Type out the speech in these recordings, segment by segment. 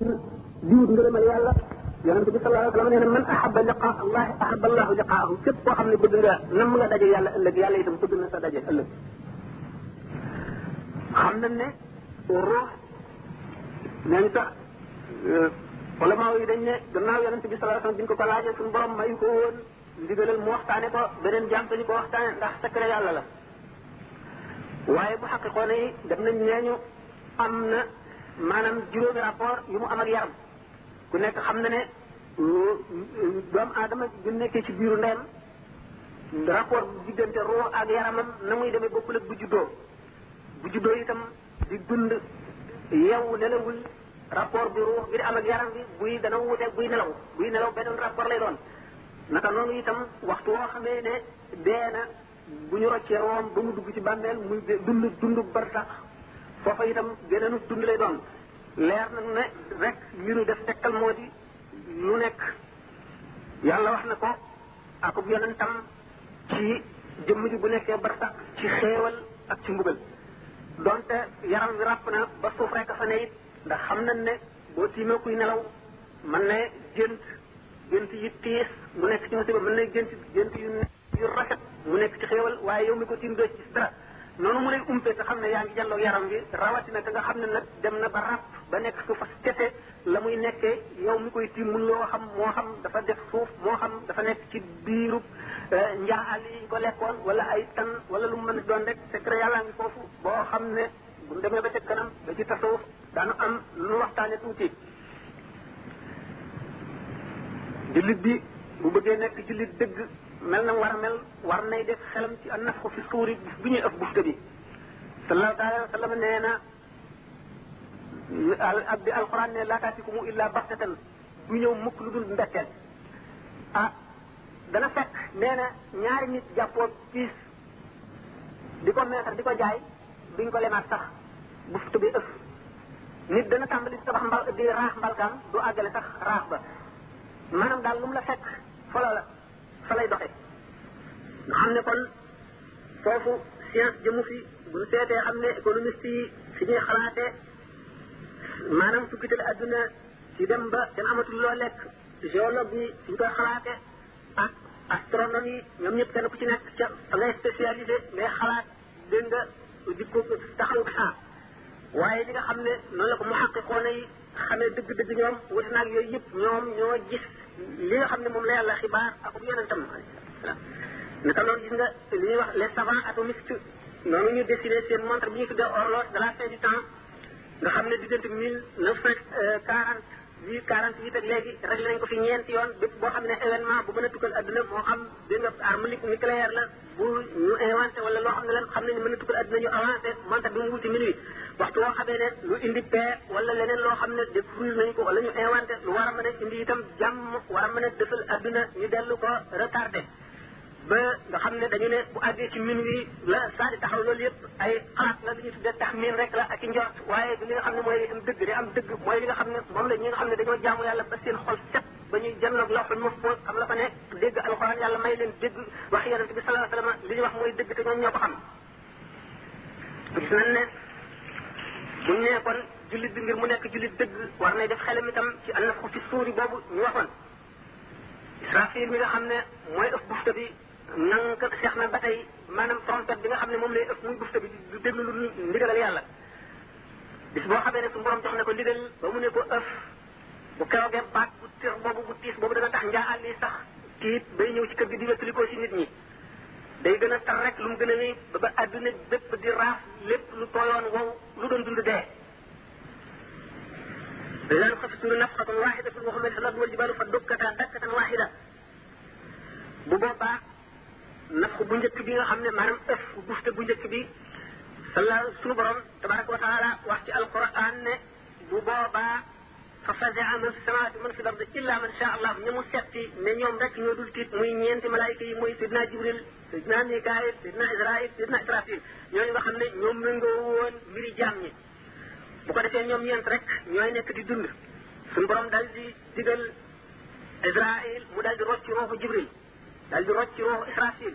diwut ngërëmal yàlla yonent bi sallallahu alayhi wa sallam nee na man ahabba liqaa allah ahabba allahu liqaahu képp koo xam ne bëgg nga nam nga daje yàlla ëllëg yàlla itam bëgg na sa daje ëllëg. xam nañ ne ruux nañ tax ulama yi dañ ne gannaaw yonent bi sallallahu alayhi wa sallam bi ñu ko laajee suñu borom may ko woon ndigalal mu waxtaane ko beneen jàmm dañu ko waxtaane ndax secret yàlla la. waaye bu xaqiqoon yi dem nañ neeñu am na maanaam juróomi rapport yu mu am ak yaram ku nekk xam na ne doomu aadama bu nekkee ci biiru ndeyam rapport bu diggante ruux ak yaramam na muy demee bokkul ak bu juddoo. bu juddoo itam di dund yow nelawul rapport bi ruux bi di am ak yaram bi buy dana wute buy nelaw beneen rapport lay doon. naka noonu itam waxtu woo xamee ne dee na bu ñu roccee room ba mu dugg ci bàmmeel muy dund barsax foofa itam geneenu dund lay doon. leer nag ne rek li ñu def tekkal moo di lu nekk yàlla wax na ko akub yonentam ci jëmm ji bu nekkee barsax ci xéewal ak ci mbugal. donte yaram wi ràpp na ba suuf rek fa ne it ndax xam nañ ne boo tiimee kuy nelaw mën na gént yi tiis mu nekk ci musiba mën na gént yu rafet mu nekk ci xéewal waaye yow mi ko tiim doo ci dara noonu mu lay umpee te xam ne yaa ngi jàlloog yaram wi rawatina ka nga xam ne nag dem na ba ràpp ba nekk suuf ak kese la muy nekkee yow mi koy tiim mun loo xam moo xam dafa def suuf moo xam dafa nekk ci biirub njaaxal yi ko lekkoon wala ay tan wala lu mu mën a doon rek secret yàllaa ngi foofu boo xam ne bu demee ba ca kanam ba ci tasawuf daanu am lu waxtaane tuuti. jullit bi bu bëggee nekk jullit dëgg mel na war a mel war nay def xelam ci annafxu fi suuri bu ñuy ëpp bufta bi sallallahu alayhi wa sallam nee na ab bi alquran ne laa taatikumu illa baxtatan du ñëw mukk lu dul mbetteel. ah dana fekk nee na ñaari nit jàppoo piis di ko meetar di ko jaay duñ ko lemaat sax bufta bi ëpp nit dana tàmbali di tabax mbal di raax mbalkaan du àggale sax raax ba maanaam daal lu mu la fekk folo la fa lay doxe nga xam ne kon foofu science jëmu fi bu ñu seetee xam ne économiste yi fi ñuy xalaatee maanaam fukkitale adduna ci dem ba kenn amatul loo lekk géologue yi fi ñu koy xalaate ak astronome yi ñoom ñëpp kenn ku ci nekk ca fa ngay spécialisé ngay xalaat dégg nga jikko taxawu saa waaye li nga xam ne noonu la ko mu xaqiqoona yi xamee dëgg-dëgg ñoom wuti naag yooyu yëpp ñoom ñoo gis li nga xam ne moom la yàlla xibaar ak yonentam naka noonu gis nga li ñuy wax les savants atomistes noonu ñu dessiné seen montre bi ñu tuddee horloge de la fin du temps nga xam ne diggante 1948 ak léegi réglé nañ ko fi ñeenti yoon bépp boo xam ne événement bu mën a tukkal adduna moo xam dégg nga arme nucléaire la bu ñu inventé wala loo xam ne lan xam nañu mën a tukkal adduna ñu avancé montre bi mu wuti minuit waxtu woo xamee ne lu indi paix wala leneen loo xam ne découvrir nañu ko wala ñu inventé lu war a mën a indi itam jàmm war a mën a dëfal adduna ñu dellu ko retardé ba nga xam ne dañu ne bu àggee ci minuit la saa di taxaw loolu yëpp ay xalaat la li ñu tuddee taxmin rek la ak i njort waaye li nga xam ne mooy li am dëgg day am dëgg mooy li nga xam ne moom la ñi nga xam ne dañoo jaamu yàlla ba seen xol set ba ñuy jënloog lawxul mahfuus xam la fa ne dégg alxuraan yàlla may leen dégg wax yonent bi sallallahu alayhi wa sallam li ñu wax mooy dëgg te ñoom ñoo ko xam gis nañ ne buñ ne kon jullit bi ngir mu nekk jullit dëgg war nay def xelam itam ci annafxu fi suuri boobu ñu waxoon Israfil mi nga xam ne mooy ëf bufta bi nang ko seex na ba tey maanaam trompette bi nga xam ne moom lay ëpp muy bufta bi du déglu lu ndigalal yàlla bis boo xamee ne su borom jox na ko ndigal ba mu ne ko ëf bu keroogee baat bu tir boobu bu tiis boobu dana tax njaaxal li sax tiit bay ñëw ci kër gi di wettali ko ci nit ñi day gën a tar rek lu mu gën a ni ba àdduna bépp di raaf lépp lu tooyoon wow lu doon dund dee la nuxafisu nafxatan waaxidatun wa hum al-ardu wal jibaalu fa dukkataa dakkatan waaxida bu boobaa nafx bu njëkk bi nga xam ne maanaam ëf bufte bu njëkk bi sala suñu borom tabaraka wa taala wax ci alquran ne bu boobaa fa fazaa man fi samawaati man fi al-ardi illa man shaa allah ñi mu setti ne ñoom rek ñoo dul tiit muy ñeenti malaayika yi mooy sidna jibril sidna mikaayil sidna israil sidna israfil ñooñu nga xam ne ñoom méngoo woon mbiri jaam ñi bu ko defee ñoom ñeent rek ñooy nekk di dund suñu borom daal di digal Israël mu daal di rocc ruuxu Jibril daal di rocc ruuxu Israfil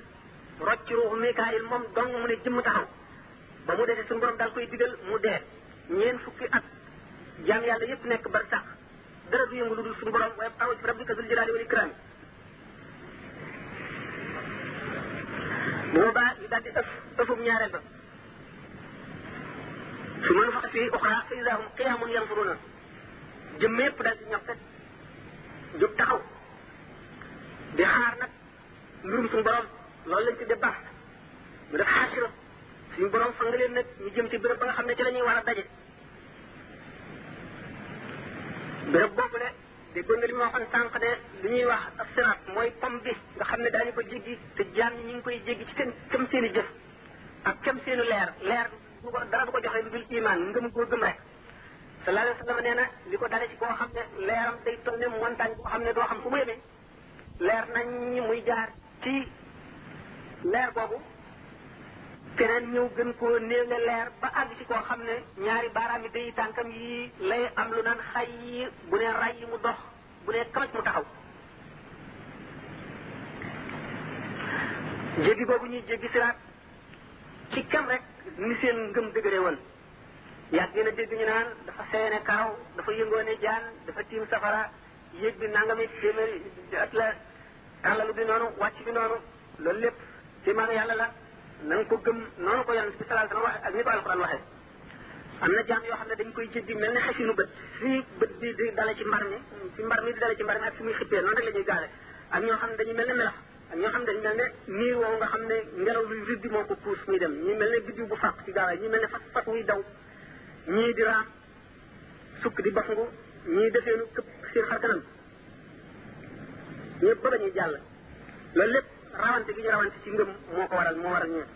rocc ruuxu Mikaayil moom dong mu ne jëmm taxaw ba mu defee suñu borom daal koy digal mu dee ñeent fukki at jaam yàlla yëpp nekk bar sax dara du yëngu lu dul suñu borom waaye aw ci rabbika zul jalaali wal ikraam boobaa yi daal di ëfum ñaareel ba su ma nufaxa fii uxraa fa idaa hum qiyaamun yanzuruuna jëmm yëpp daal di ñoppet jóg taxaw di xaar nag mbirum suñu borom loolu lañ tuddee baax mu def xaasira suñu borom fa nga leen nag ñu jëm ci béréb ba nga xam ne ci la ñuy war a daje. béréb boobu ne déggoon na li ma waxoon sànq ne li ñuy wax ab siraat mooy pom bi nga xam ne daañu ko jéggi te jaam ñi ñu ngi koy jéggi ci seen cam seen i jëf ak cam seen i leer leer bu ko dara bu ko joxee lu dul imaan ngëm koo gëm rek. sallallahu alayhi wa sallam nee na li ko dale ci koo xam ne leeram day toll ne montagne boo xam ne doo xam fu mu yemee leer nañ muy jaar ci leer boobu keneen ñëw gën koo néewle leer ba àgg ci koo xam ne ñaari baaraam yi day tànkam yi lay am lu naan xay yi bu ne ray yi mu dox bu ne kamaj mu taxaw jéggi boobu ñuy jéggi siraat ci kam rek ni seen ngëm dëgëree woon yàgg ngeen a dégg ñu naan dafa seene karaw dafa yëngoone jaan dafa tiim safara yéeg bi nangami téeméeri at la tàllalu bi noonu wàcc bi noonu loolu lépp ci maanu yàlla la na nga ko gëm noonu ko yonent bi sallallahu alayhi wa sallam waxee ak ni ko alquran waxee. am na jaam yoo xam ne dañ koy jéggi mel ne xasinu bët fii bët bi di dale ci mbar mi ci mbar mi di dale ci mbar mi ak fi muy xippee noonu rek la ñuy gaale ak ñoo xam ne dañuy mel ne melax ak ñoo xam ne dañu mel ne nii woowu nga xam ne ngelaw luy riddi moo ko puus muy dem ñi mel ne biddiw bu fàq ci gaawaay ñi mel ne fas fas muy daw ñii di raam sukk di bafangu ñii defeenu këpp seen xar kanam ñëpp ba dañuy jàll loolu lépp rawante gi ñu rawante ci ngëm moo ko waral moo waral ñëpp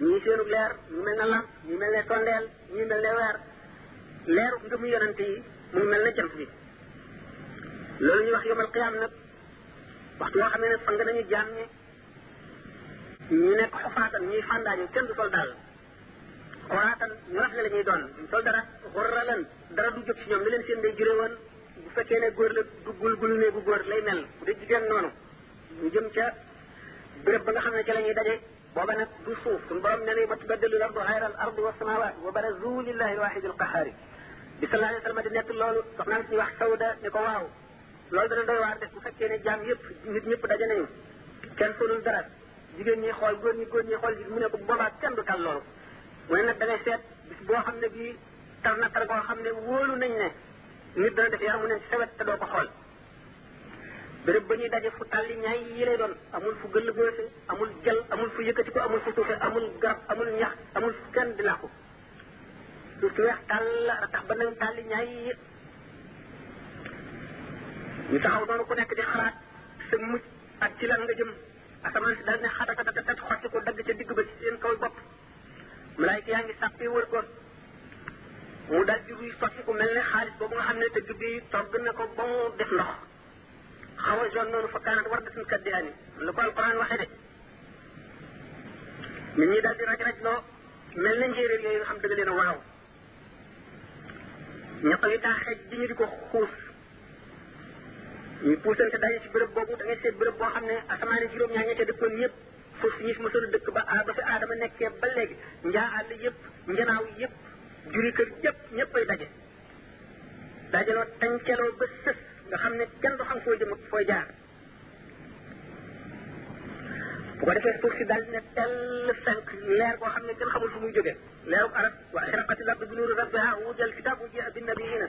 ñii seenu leer ñu mel ne lamp ñu mel ne tondeel ñu mel ne weer leeru ngëmu yonante yi mu mel ne jant bi loolu ñuy wax yomal qiyaam nag waxtu yoo xam ne nag fa nga nañu jaam ñi ñu nekk xofaatan ñuy fàndaañu kenn du sol daal xoraatan ñu raf ne la ñuy doon duñ sol dara xorra lan dara du jóg ci ñoom li leen seen day jure woon bu fekkee ne góor la du gul ne bu góor lay mel bu dee jigéen noonu ñu jëm ca béréb ba nga xam ne ca la ñuy daje booba nag du suuf suñu borom nee na ba tubaddalu l ardu xayra al ardi wa samawaat wa barazu lillahi alwaxidi alqahaari bi sallallahu alayhi wa sallam di nekk loolu soxnaan suñu wax sawda ne ko waaw loolu dana doy waar def bu fekkee ne jaam yëpp nit ñëpp daje nañu kenn solul dara jigéen ñi xool góor ñi xool mu ne ko boobaa kenn du tal loolu mu ne nag da ngay seet bis boo xam ne bii tar na tar boo xam ne wóolu nañ ne nit dana def yaramu neen ci sawet te doo ko xool béréb ba ñuy daje fu tàlli ñaay yi lay doon amul fu gëll boose amul jël amul fu yëkkati ko amul fu suufe amul garab amul ñax amul fu kenn di làqu suuf si weex tàll la tax ba nag tàlli ñaay yi ñu taxaw noonu ku nekk di xalaat sa mucc ak ci lan nga jëm asamaan si daal ne xatakatatat xotti ko dagg ca digg ba ci seen kaw bopp malaayka yaa ngi sàppi wër ko mu dal di ruy sotti ku mel ne xaalis boobu nga xam ne dëgg bi togg na ko ba mu def ndox xaw a jon noonu fa kaanat war datan kaddiyaani lu ko alquran waxee de nit ñi daal di raj-raj loo mel ne njéeréer yooyu nga xam dëgg leen a waaw ñaq yi daa xeej di ñu di ko xuus ñu puusante daje ci béréb boobu da ngay seet béréb boo xam ne asamaane juróom-ñaar ña ca dëkkoon yëpp suuf si ñu fi mësoon dëkk ba fi aadama nekkee ba léegi njaa àll yëpp njanaaw yëpp juri kër yëpp ñëppay dajaloo tàncaloo ba sës nga xam ne kenn du xam foo jëm fooy jaar. bu ko defee suuf si daal di ne tell fenk leer boo xam ne kenn xamul fu muy jógee leerub arab wa ashraqatil ardu bi nuuri rabbiha wa wudiya al-kitaabu wa jii'a bin-nabiyyiina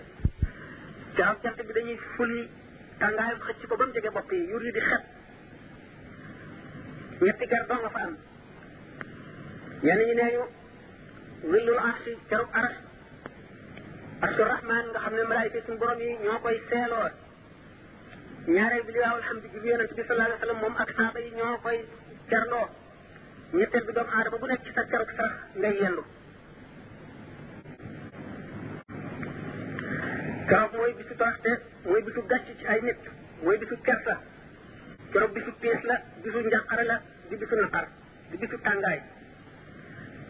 jaraw jant bi dañuy fuli tàngaayam xëcc ko ba mu jege bopp yi yur yi di xet. ñetti gar doo nga fa am ñenn ñi neeñu willul arsi carub aras arsu rahman nga xam ne malaayika suñu borom yi ñoo koy seeloo ñaareel bi li waaw alhamdu bi yonent bi sallallahu alayhi wa sallam moom ak saaba yi ñoo koy cerloo ñetteel bi doomu aadama bu nekk ci sa carub sarax ngay yendu carub mooy bisu toroxte mooy bisu gàcc ci ay nit mooy bisu kersa carub bisu piis la bisu njàqare la di bisu naqar di bisu tàngaay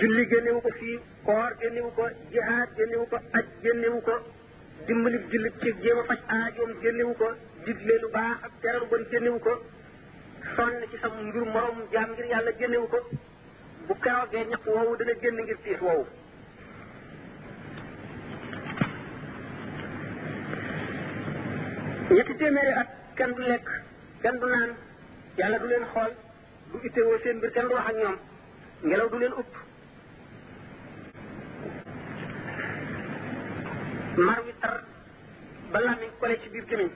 julli génnewu ko fii, koor génnewu ko, jihaad génnewu ko, aj génnewu ko, dimbali jullit ci jéem a faj aajoom génnewu ko, digle lu baax ak tere lu bon génnewu ko, sonn ci sa mbir morom jaam ngir yàlla génnewu ko. bu keroogee ñaq woowu dana génn ngir piis woowu. ñetti téeméeri at kenn du lekk, kenn du naan, yàlla du leen xool, du itteewoo seen mbir, kenn du wax ak ñoom, ngelaw du leen upp. mar wi tar ba lamiñ kole ci biir gémmiñ,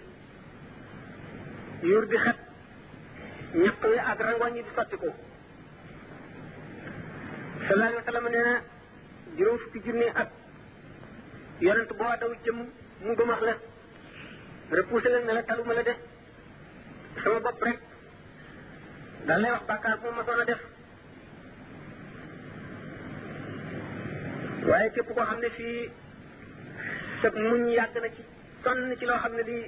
yuur di xet, ñaq wi ak rangoñ yi di sotti ko. sallallahu alayhi wa sallam nee na juróom fukki junni at yonent boo daw jëm mu gëmax la repoussé leen ne la taluma la def sama bopp rek daal lay wax bàkkaar bu ma soon a def. waaye képp koo xam ne fii sab muñ yàgg na ci sonn ci loo xam ne di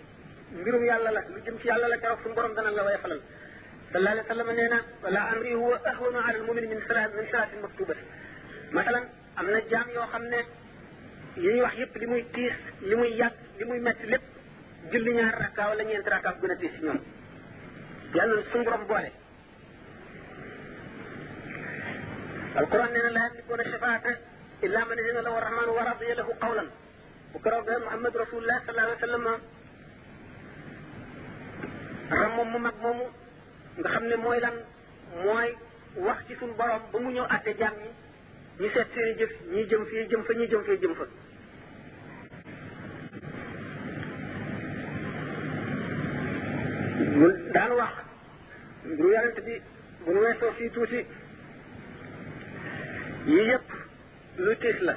mbirum yàlla la, lu jëm ci yàlla la, keroog suñu borom dana la way falal. sallallahu alayhi wa sallam nee na wala amri huwa ahwanu ala almumin min salaatin maktubati. masalan am na jaam yoo xam ne yi ñuy wax yëpp li muy tiis, li muy yàgg, li muy métti lépp julli ñaar rakka wala ñeenti rakka gën a tiis si ñoom. yàlla na suñu borom boole. alquran nee na laa yamlikuuna shafaata illa man azina lahu arrahmanu wa radiya lahu qawlan. bu keroog Muhammad rasulullah sallallahu alayhi wa sallam xam moom mu mag moomu nga xam ne mooy lan mooy wax ci suñu borom ba mu ñëw àtte jaam ñi ñu seet seen i jëf, ñii jëm fii jëm fa, ñii jëm fii jëm fa. mu daan wax bu yonent bi bu nu weesoo fii tuuti yii yëpp lu tiis la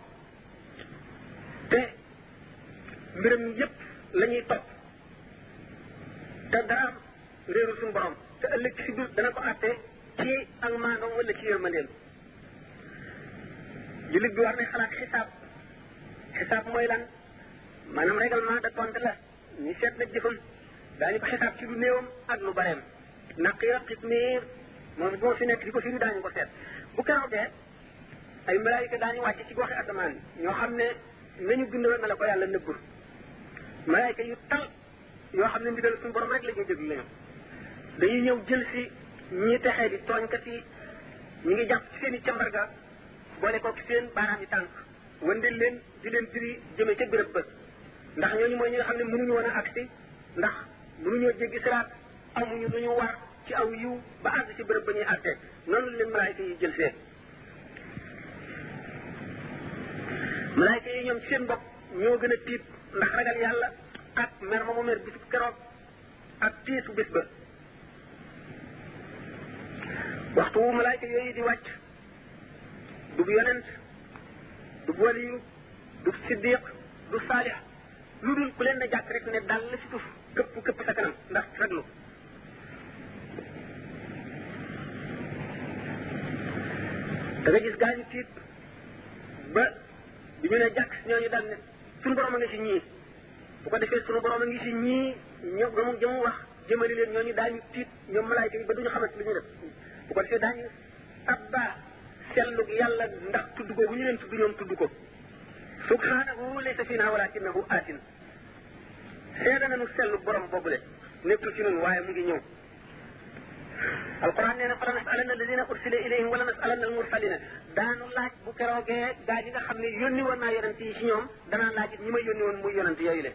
te mbiram yëpp la ñuy topp te dara réeru suñu borom te ëllëg si biir dana ko àtte ci ak maandoom wala ci yërmandeem. jullit bi war na xalaat xisaab. xisaab mooy lan maanaam règlement de compte la, ñu seet na jëfam daañu ko xisaab ci lu néewam ak lu bareem. naqir ak xitmiir moom it moo fi nekk di ko firi daañu ko seet. bu keroogee ay malaayika daañu wàcc ci goxi asamaan ñoo xam ne nañu bindoon na la ko yàlla nëbbul. malaayika yu tal yoo xam ne ndigal suñu borom rek la ñuy déglu ñoom dañuy ñëw jël si ñi texee di tooñkat yi, ñu ngi jàpp ci seen i càmbarga boole ko ci seen baaraam yi tànk wëndeel leen di leen diri jëmee ca béréb ba. ndax ñooñu mooy ñi nga xam ne mënuñu woon a agsi ndax mënuñoo jéggi siraat, amuñu lu ñu war ci aw yiw ba àgg ci béréb ba ñuy àtte. noonu leen malaayika yi jël see. malaayika yi ñoom ci seen bopp ñoo gën a tiit ndax ragal yàlla ak mer ma mu mer bisu keroog ak tiisu bis ba. waxtu wu malaayka yooyu di wàcc dug yonent dug waliyu dug siddiq du saalix lu dul ku leen na jàkk rek ne daal la si tuf këpp sa kanam ndax raglu. da nga gis gaañu tiit ba bi ñu ne jàkk si ñooñu daal ne suñu borom a ngi si ñii. bu ko defee suñu borom a ngi si ñii ñoom gamu jëmu wax jëmali leen ñooñu daañu tiit ñoom malaayka yi ba duñu xamante lu ñuy def. bu ko defee daañu abba sellug yàlla ndax tudd ko bu ñu leen tudd ñoom tudd ko. subhaanahu laysa fiinaa walakinahu aatin. seede nañu sellu borom boobule nekkul ci ñun waaye mu ngi ñëw. alquran nee na fala nasalanna alladina ursila ilayhim wala nasalanna almursalina. daanu laaj bu keroogee gaa ñi nga xam ne yónni woon naa yonent yi ci ñoom danaa laaj ñi ma yónni woon muy yonent yooyu le.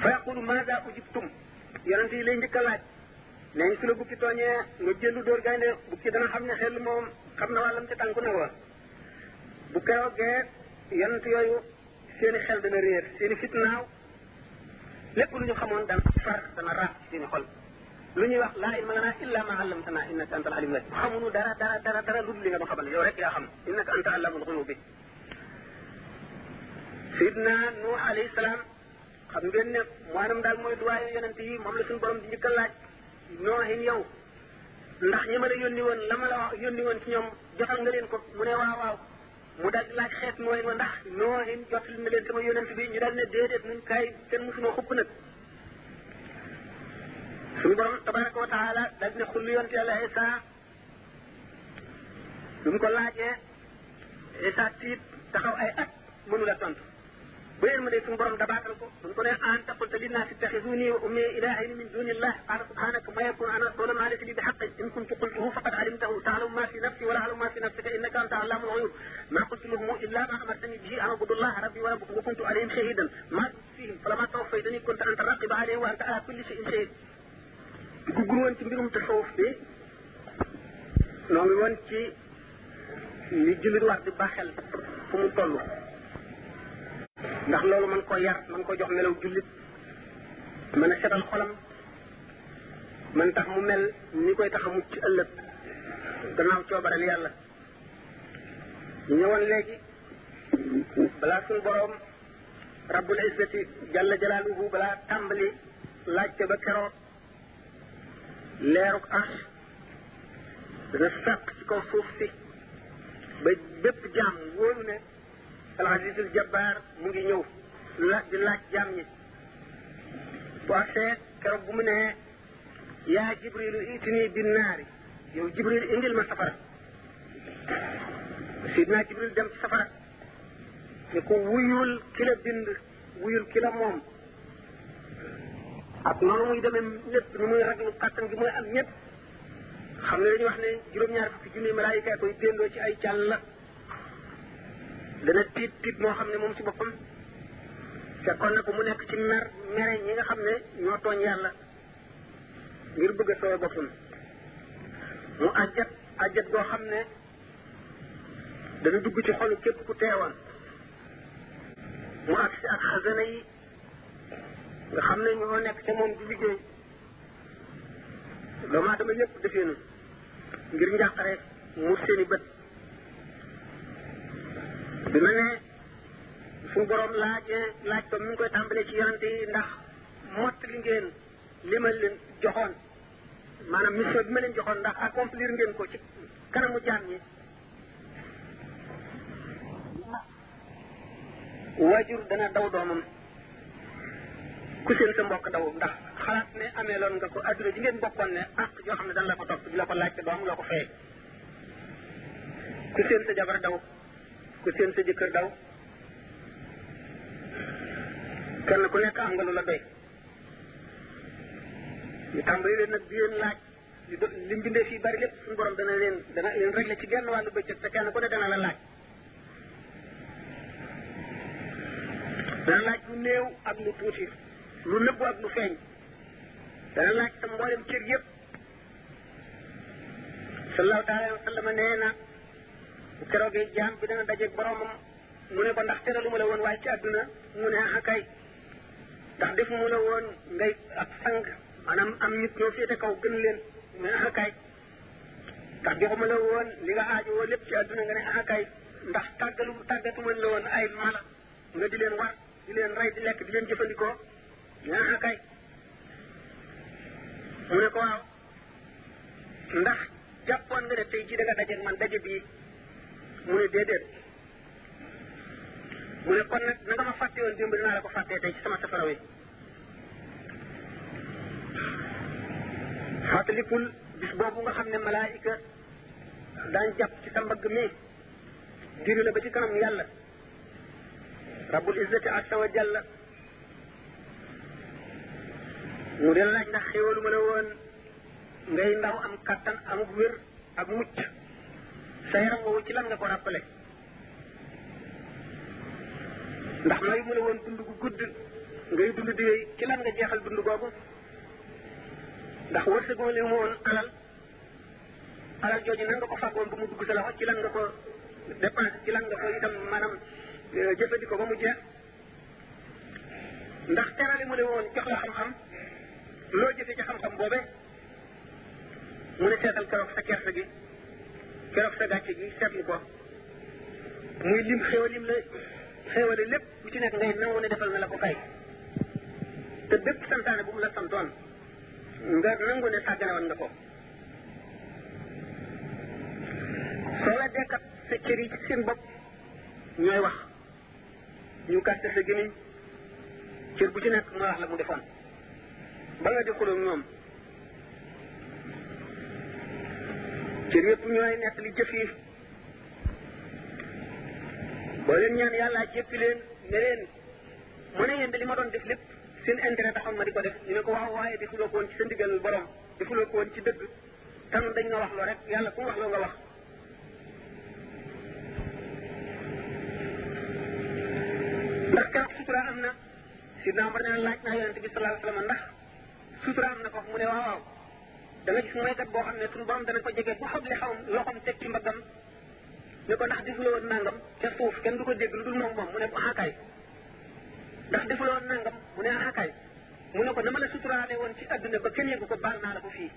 fa yaqulu maada ujibtum. yonent yi lay njëkk a laaj. nañ su la bukki tooñee nga jëlu dóor gaynde bukki dana xam ne xel moom xam na wàllam ci tànku ne woon. bu keroogee yonent yooyu seeni xel dana réer seeni fitnaaw lépp lu ñu xamoon dana far dana raaf seeni xol. lu ñuy wax laa ilma lanaa illaa maa allamtanaa innaka anta al-alimul hakim. xamuñu dara lu dul li nga ma xamal yow rek yaa xam innaka anta allamul ghuyubi. Sidna Nuux alayhi salaam xam ngeen ne maanaam daal mooy duwaayu yonent yi moom la suñu borom di njëkk a laaj noohin yow ndax ñi ma la yónni woon la ma la wax yónni woon ci ñoom jotal nga leen ko mu ne waaw mu daal laaj xeet nooy ma ndax noohin jotal na leen sama yonent bi ñu daal ne déedéet nañ kaay kenn mosunoo xupp nag. suñu borom tabaraka wa taala daal ne xulli yonent yàlla Isa lu mu ko laajee Isa tiit taxaw ay at mënu la tontu. bu yéen ma dee suñu borom dabaatal ko buñ ko nee an taqulta linnaasi ittaxizuuni wa ummiya ilaahayni min duuni llaah qaala subhaanaka ma yakunu an aquula maa laysa lii bi haqqin in kuntu qultuhu faqad alimtahu taalamu maa fi nafsi wa la alamu maa fi nafsika innaka anta allaamul ghuyuub maa qultu lahum illaa maa amartani bihi an ubudu llaaha rabbii wa rabbakum wa kuntu alayhim shahiidan maa dumtu fiihim falammaa tawaffaytanii kunta anta raqiiba alayhim wa anta alaa kulli shay'in shahiid. guggul woon ci mbirum tasawuf bi noo ngi woon ci li jullit war di baaxel fu mu toll ndax loolu mën koo yar mën koo jox melaw jullit mën a setal xolam mën tax mu mel ni koy tax a mucc ëllëg gannaaw coobareel yàlla. ñëwoon léegi balaa suñu borom rabbul izzati jalla jalaaluhu balaa tàmbali laajte ba keroog leeruk arsh dana sàq ci kaw suuf si ba bépp jaam wóolu ne al azizul jabbaar mu ngi ñëw di laaj jaam ñi bu agsee keroog bu mu nee yaa jibrilu itini bin naari yow jibril indil ma safara sidna jibril dem ci safara ni ko wuyul ki la bind wuyul ki la moom ak noonu muy demee lépp nu muy raglu kàttan gi muy am ñëpp xam ne dañuy wax ne juróom-ñaar fukki junni malaayika koy déndoo ci ay càll la dana tiit moo xam ne moom ci boppam fekkoon na ko mu nekk ci mere ñi nga xam ne ñoo tooñ yàlla ngir bëgg a sooy boppam mu ajjat goo xam ne dana dugg ci xolu képp ku teewal mu agsi ak xasana yi nga xam ne ñoo nekk ca moom di liggéey doomu aadama yépp defee na ngir njàqare mu seeni bët bi ma ne suñu borom laaj ko mi ngi koy tàmbalee ci yonante yi ndax mottali ngeen li ma leen joxoon maanaam mission bi ma leen joxoon ndax accomplir ngeen ko ci kanamu jaam ñi. waajur dana daw doomam ku seen sa mbokk daw ndax xalaat ne amee loon nga ko adduna ji ngeen bokkoon ne ak yoo xam ne dana la ko topp di la ko laaj te doom la ko fay ku seen sa jabar daw. ku seen sa jëkkër daw kenn ku nekk am nga lu la doy ñu tàmbali leen nag di leen laaj li mbindee fii bari lépp suñu borom dana leen réglé ci genn wàllu bëccëg te kenn ku ne dana la laaj. dana laaj lu néew ak lu tuuti lu nëbbu ak lu feeñ dana laaj sa mboolem cër yëpp sallallahu taala wa sallama nee na bu keroogee jaam bi dana dajeeg boromam mu ne ko ndax teralu ma la woon waaye ci àdduna mu ne ah kay ndax def mu la woon ngay ab sang maanaam am nit ñoo féete kaw gën leen mu ne ah kay ndax joxuma la woon li nga aajo woo lépp ci àdduna nga ne ah kay ndax tàggatuma la woon ay mala nga di leen war di leen rey di lekk di leen jëfandikoo mu ne ah kay mu ne ko waaw ndax jàppoon nga ne tey jii da nga dajeeg man daje bii mu ne déedéet mu ne kon nag na nga ma fàtte woon démb dinaa la ko fàttee tey ci sama safara wi fàttalikul bis boobu nga xam ne malaayika daan jàpp ci sa mbagg mi diru la ba ci kanam yàlla rabbul izzati azza wa jalla mu dee laaj ndax xéewalu ma la woon ngay ndaw am kattan amub wér ak mucc sa yaram woowu ci lan nga ko rappelé ndax mayu mu la woon dund gu gudd ngay dund di yooyu ci lan nga jeexal dund googu ndax wërsëgoo li mu woon alal jooju nan nga ko fàggoon ba mu dugg sa loxo ci lan nga ko dépensé ci lan nga ko itam maanaam jëfandikoo ba mu jeex ndax terali mu ne woon jox la xam-xam loo jëfe ci xam-xam boobee mu ne seetal keroog sa kersa gi keroog sa gàcce gi seetlu ko muy lim xéwal lim la xéwale lépp bu ci nekk ngay nangu ne defal na la ko fay te bépp santaane bu mu la santoon nga nangu ne sàgganawoon nga ko. soo la dekkat sa cër yi ci seen bopp ñooy wax ñu kàttal sa gémmiñ cër bu ci nekk mooy wax la mu defoon ba nga dëkkaloo ñoom. cër yëpp ñooy nekk li jëf yi boo leen ñaan yàlla jéppi leen ne leen mu ne yéen de li ma doon def lépp seen intérêt taxoon ma di ko def ñu ne ko waaw waaye defuloo ko woon ci sa ndigal borom defuloo ko woon ci dëgg tam dañ nga wax loo rek yàlla ku wax loo nga wax. ndax keroog sutura am na sidna Omar ne laaj naa yonente bi sallallahu alayhi wa sallam ndax sutura am na ko mu ne waaw waaw da nga gis moykat boo xam ne suñu borom dana ko jege bu xam li xaw loxoom teg ci mbaggam ne ko ndax defuloo woon nangam ca suuf kenn du ko dégg lu dul moom mu ne ko xaakaay ndax defuloo woon nangam mu ne xaakaay mu ne ko dama la suturaale woon ci adduna ba kenn yëgu ko baal naa la ko fii.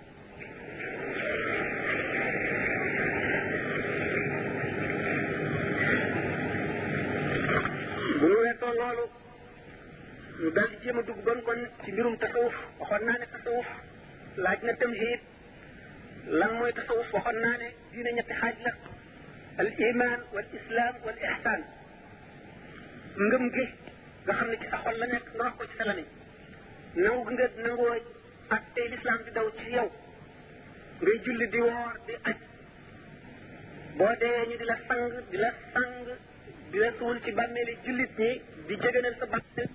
bu ñu weesoo loolu ñu daal di jéem a dugg bon kon ci mbirum tasawuf waxoon naa ne tasawuf laaj na tamhid lan mooy tasawuf waxoon naa ne diine ñetti xaaj la al iman wal islam wal ihsan ngëm gi nga xam ne ci sa xol la nekk nga wax ko ci sa lamiñ nangu nga nangoo ak tey l'islam di daw ci yow ngay julli di woor di aj boo dee ñu di la sang di la suul ci bàmmeeli jullit ñi di jegenal sa bàmmeel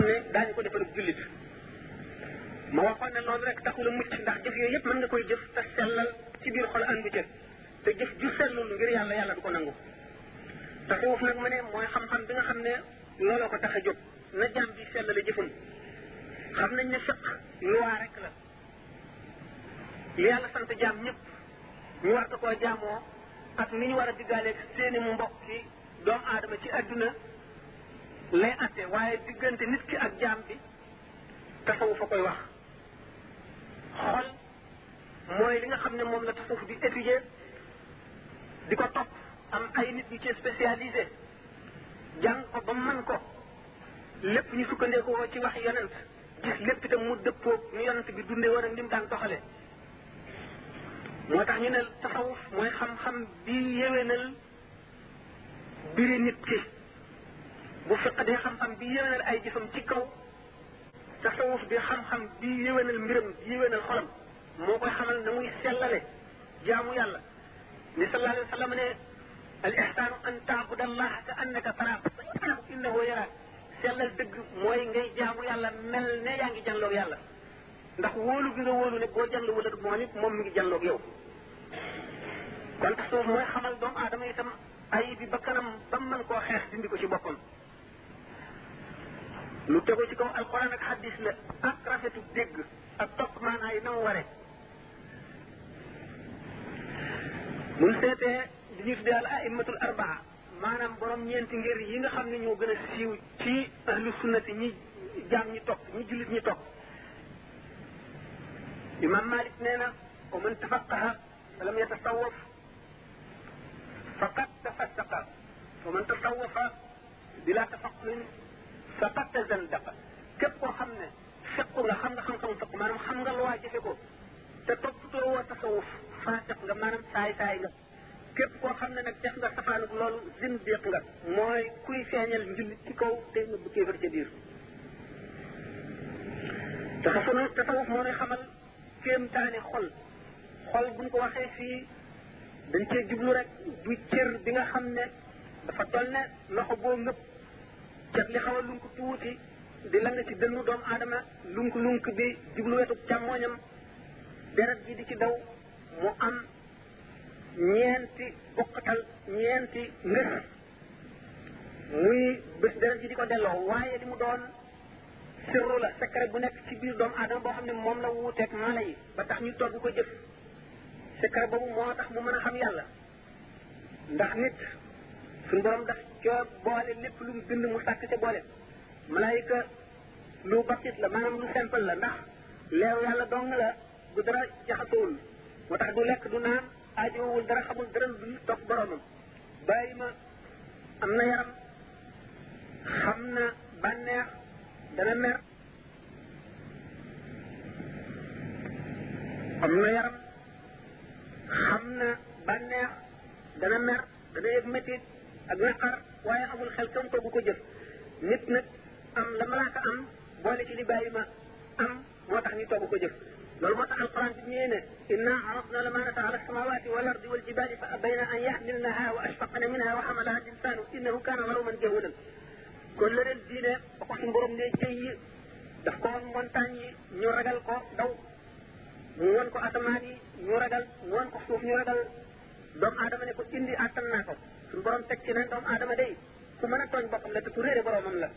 ne daañu ko defal jullit ma waxoon ne loolu rek taxul a mucc ndax jëf yooyu yëpp mën nga koy jëf te sellal ci biir xol ànd jëf te jëf ju sellul ngir yàlla du ko nangu tasawuf nag ma ne mooy xam-xam bi nga xam ne looloo ko tax a jóg na jaam bi sellale jëfam xam nañ ne fiq loi rek la li yàlla sant jaam ñëpp ñu war ko koo jaamoo ak ni ñu war a diggaaleeg seeni mu mbokk yi doomu aadama ci adduna lay atte waaye diggante nit ki ak jaam bi tasawuf fa koy wax xol mooy li nga xam ne moom la tasawuf di étudier di ko topp am ay nit ñu ci spécialisé jàng ko ba mën ko lépp ñu sukkandeekoo ci wax yonent gis lépp itam mu dëppoog ñu yonent bi dundee war ak ni mu daan doxale moo tax ñu ne tasawuf mooy xam-xam bi yéwénal biri nit ki bu fiq dee xam-xam bi yéwénal ay jëfam ci kaw tasawuf bi xam-xam bi yéwénal mbiram bi yéwénal xolam moo koy xamal na muy sellale jaamu yàlla ni sallallahu alayhi wa sallam ne al ihsanu an taabuda allah ka annaka taraak fa innahu yaraak sellal dëgg mooy ngay jaamu yàlla mel ne yaa ngi janloog yàlla ndax wóolu gi nga wóolu ne boo janlu wala moo nit moom mi ngi janloog yow kon tasawuf mooy xamal doomu aadama itam ay bi bakkanam ba mën koo xeex dindi ko ci boppam lu tegu ci kaw alquran ak xaddis la ak rafetu dégg ak topp maanaa yi na mu waree mun seetee li ñuy tuddee al aimmatul arbaa maanaam borom ñeenti ngir yi nga xam ne ñoo gën a siiw ci ahlu sunnati ñi jaam ñi topp ñi jullit ñi topp imam malik nee na wa man tafaqaha falam yatasawaf faqad tafassaqa wa man tasawafa bila tafaqqin faqat tazandaqa képp koo xam ne fekku nga xam nga xam-xam fekk maanaam xam nga lu waa jëfe ko te toppatoo woo tasawuf faasiq nga maanaam saay-saay nga képp koo xam ne nag def nga safaanug loolu zindiq nga mooy kuy feeñal njullit ci kaw tey nëbb kéefar ca biir tasawuf moo ne xamal kéemtaane xol buñ ko waxee fii dañ cee jublu rek du cër bi nga xam ne dafa toll ne loxo boo ngëpp cat li xaw a lunk tuuti di la nga ci dënnu doomu aadama lunk bi jublu wetu càmmooñam deret ji di ci daw mu am ñeenti bokkatal ñeenti ngës muy bés deret ji di ko delloo waaye li mu doon sirru la secret bu nekk ci biir doomu aadama boo xam ne moom la wuuteeg mala yi ba tax ñu togg ko jëf secret boobu moo tax mu mën a xam yàlla ndax nit suñu borom daf ca boole lépp lu mu bind mu sàkk ca boole malaayika lu basit la maanaam lu simple la ndax leeru yàlla dong la bu dara jaxatoowul moo tax du lekk du naan aajowul dara xamul dara du topp boromam bàyyi ma am na yaram xam na bànneex dana mer am na yaram xam na bànneex dana mer dana yëg métit ak naqar waaye amul xel kam ko bu ko jëf nit nag am la malaaka am boole ci li bàyyi ma am moo tax ñu toogu ko jëf loolu moo tax alquran bi ñëwee ne inna aradna lamanata ala samawati wal ardi wal jibali fa abayna an yaxmilnaha wa ashfaqna minha wa xamalaha al insanu innahu kana zaluman jahulan kon la leen diine ba ko suñu borom ne jëy yi daf ko woon montagne yi ñu ragal ko daw mu woon ko asamaan yi ñu ragal mu woon ko suuf ñu ragal doomu aadama ne ko indi attan naa ko suñu borom teg ci ne doomu aadama day ku mën a tooñ boppam la te ku réere boromam la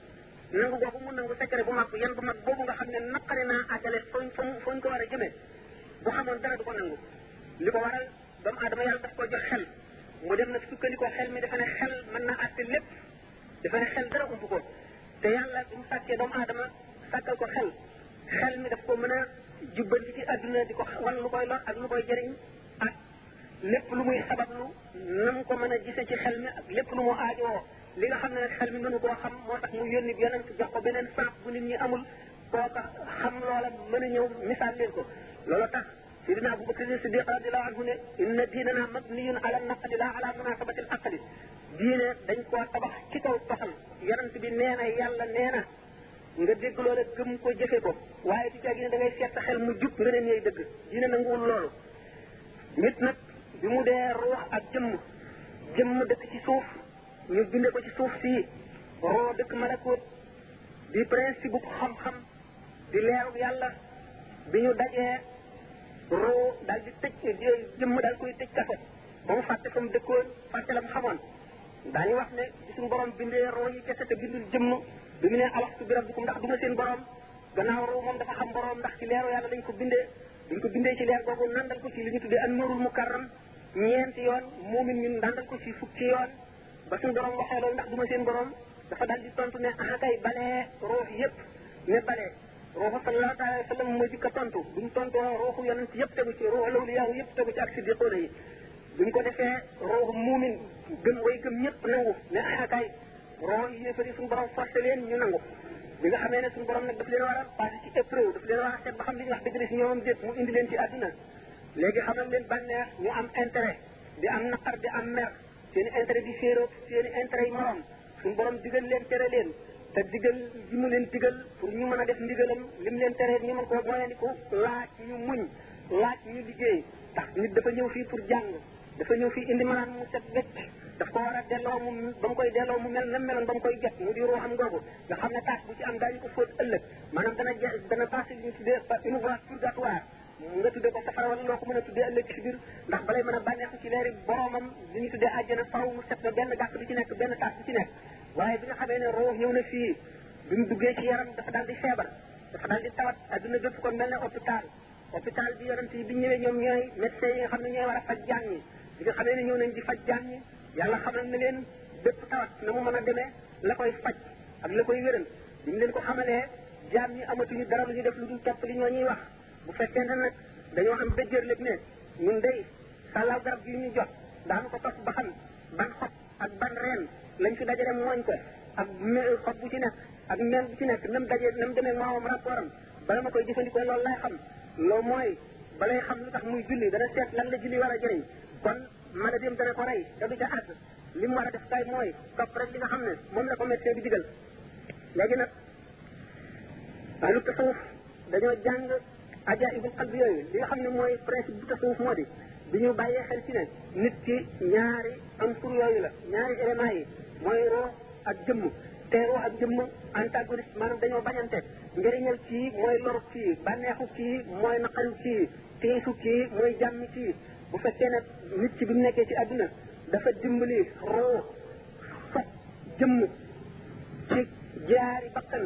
nangu googu mu nangu secret bu mag yan bu mag boobu nga xam ne naqari naa àggale fooñ ko war a jëmee bu xamoon dara du ko nangu li ko waral doomu aadama yàlla daf ko jox xel mu dem nag sukkandikoo xel mi dafa ne xel mën naa àtte lépp dafa ne xel dara ump ko te yàlla bu mu sàkkee doomu aadama sàkkal ko xel xel mi daf ko mën a jubbanti ci adduna di ko wan lu koy lor ak lu koy jëriñ ak lépp lu muy sabablu na mu ko mën a gisee ci xel mi ak lépp lu mu aajowoo li nga xam ne xel mi mënu koo xam moo tax mu yónni yonent jox ko beneen saaf bu nit ñi amul kooka xam loola mën a ñëw misaal leen ko loolu tax sidina Abu Bakr Siddiq radiyallahu anhu ne inna diinana mabniyun ala naqli la ala munasabati al aqli diine dañ koo tabax ci kaw toxal yonent bi nee na yàlla nee na nga dégg loola gëm ko jëfe ko waaye ci jàggi ne da ngay seet sa xel mu jub nga ne ñooy dëgg diine nanguwul loolu nit nag bi mu dee ruux ak jëmm dëkk ci suuf ñu binde ko ci suuf sii roo dëkk malakoot di principe bu xam-xam di leeru yàlla bi ñu dajee roo daal di tëj jëmm daal koy tëj kaso ba mu fàtte fa mu dëkkoon fàtte la mu xamoon daañu wax ne di suñu borom bindee roo yi kese te bindul jëmm bi mu ne alastu bi rabbikum ndax du ma seen borom gannaaw roo moom dafa xam borom ndax ci leeru yàlla dañ ko bindee ci leer googu nandal ko ci li ñu tuddee an nurul mukarram ñeenti yoon moomin ñun nandal ko ci fukki yoon ba suñu borom waxee loolu ndax duma seen borom dafa daal di tontu ne ah kay balee ruux yëpp ne balee ruuxu sallallahu alayhi wa sallam moo jëkk a tontu buñ tontoo ruuxu yonent yëpp tegu ci ruuxu lawliyaahu yëpp tegu ci ak siddiqoona yi buñ ko defee ruuxu muumin gëm way gëm ñëpp nangu ne ah kay ruuxu yéefari suñu borom forcé leen ñu nangu bi nga xamee ne suñu borom nag daf leen war a passé ci épreuve daf leen war a seet ba xam li ñu wax dëgg la si ñoom déet mu indi leen ci àdduna léegi xamal leen bànneex ñu am intérêt di am naqar di am mer seeni intérêt bi séeróo seeni intérêt yi morom suñu borom digal leen tere leen te digal yi mu leen digal pour ñu mën a def ndigalam lim leen tere ñu mën koo boyandiku laaj ñu muñ laaj ñu liggéey tax nit dafa ñëw fii pour jàng dafa ñëw fii indi maanaam mu set wecc daf ko war a delloo mu ba mu koy delloo mu mel na meloon ba mu koy jot mu di ruuxam googu nga xam ne taas bu ci am daañu ko fóot ëllëg maanaam dana passé li ñu tuddee une voie purgatoire nga tuddee ko safara wala loo ko mën a tuddee ëllëg ci biir ndax balay mën a bànneexu ci leeri boromam li ñu tuddee àjjana faw mu set na benn gàtt bi ci nekk benn taas bi ci nekk waaye bi nga xamee ne roox ñëw na fii bi mu duggee ci yaram dafa daal di feebar dafa daal di tawat adduna bépp kon mel ne hôpital bi yonent yi bi ñëwee ñoom ñooy médecin yi nga xam ne ñooy war a faj jaan ñi bi nga xamee ne ñëw nañ di faj jaan ñi yàlla xamal na leen bépp tawat na mu mën a demee la koy faj ak la koy wéral bi ñu leen ko xamalee jaan ñi amatuñu dara lu ñu def lu dul topp li ñoo ñuy wax bu fekkee ne nag dañoo am bëjjër lépp ne ñun day sàllaaw garab gi ñu jot daanu ko topp ba xam ban xob ak ban reen lañ fi dajale mooñ ko ak xob bu ci nekk ak meel bu ci nekk nam daje nam demee moomam rapportam bala ma koy jëfandikoo loolu lay xam loolu mooy balay xam lu tax muy julli dana seet lan la julli war a jëriñ kon maladiem dana ko rey te du ca àgg li mu war a def kay mooy topp rek li nga xam ne moom la ko médecin bi digal léegi nag ahlu tasawuf dañoo jàng ajaa'ibul qalbi yooyu li nga xam ne mooy principe bu tasawuf moo di ñu bàyyee xel ci ne nit ki ñaari ansur yooyu la ñaari éléments yi mooy roo ak jëmm te roo ak jëmm antagoniste maanaam dañoo bañante njëriñal kii mooy loru kii bànneexu kii mooy naqaru kii tiisu kii mooy jàmm kii bu fekkee ne nit ki bi mu nekkee ci àdduna dafa dimbali roo fat jëmm ci jaari bakkan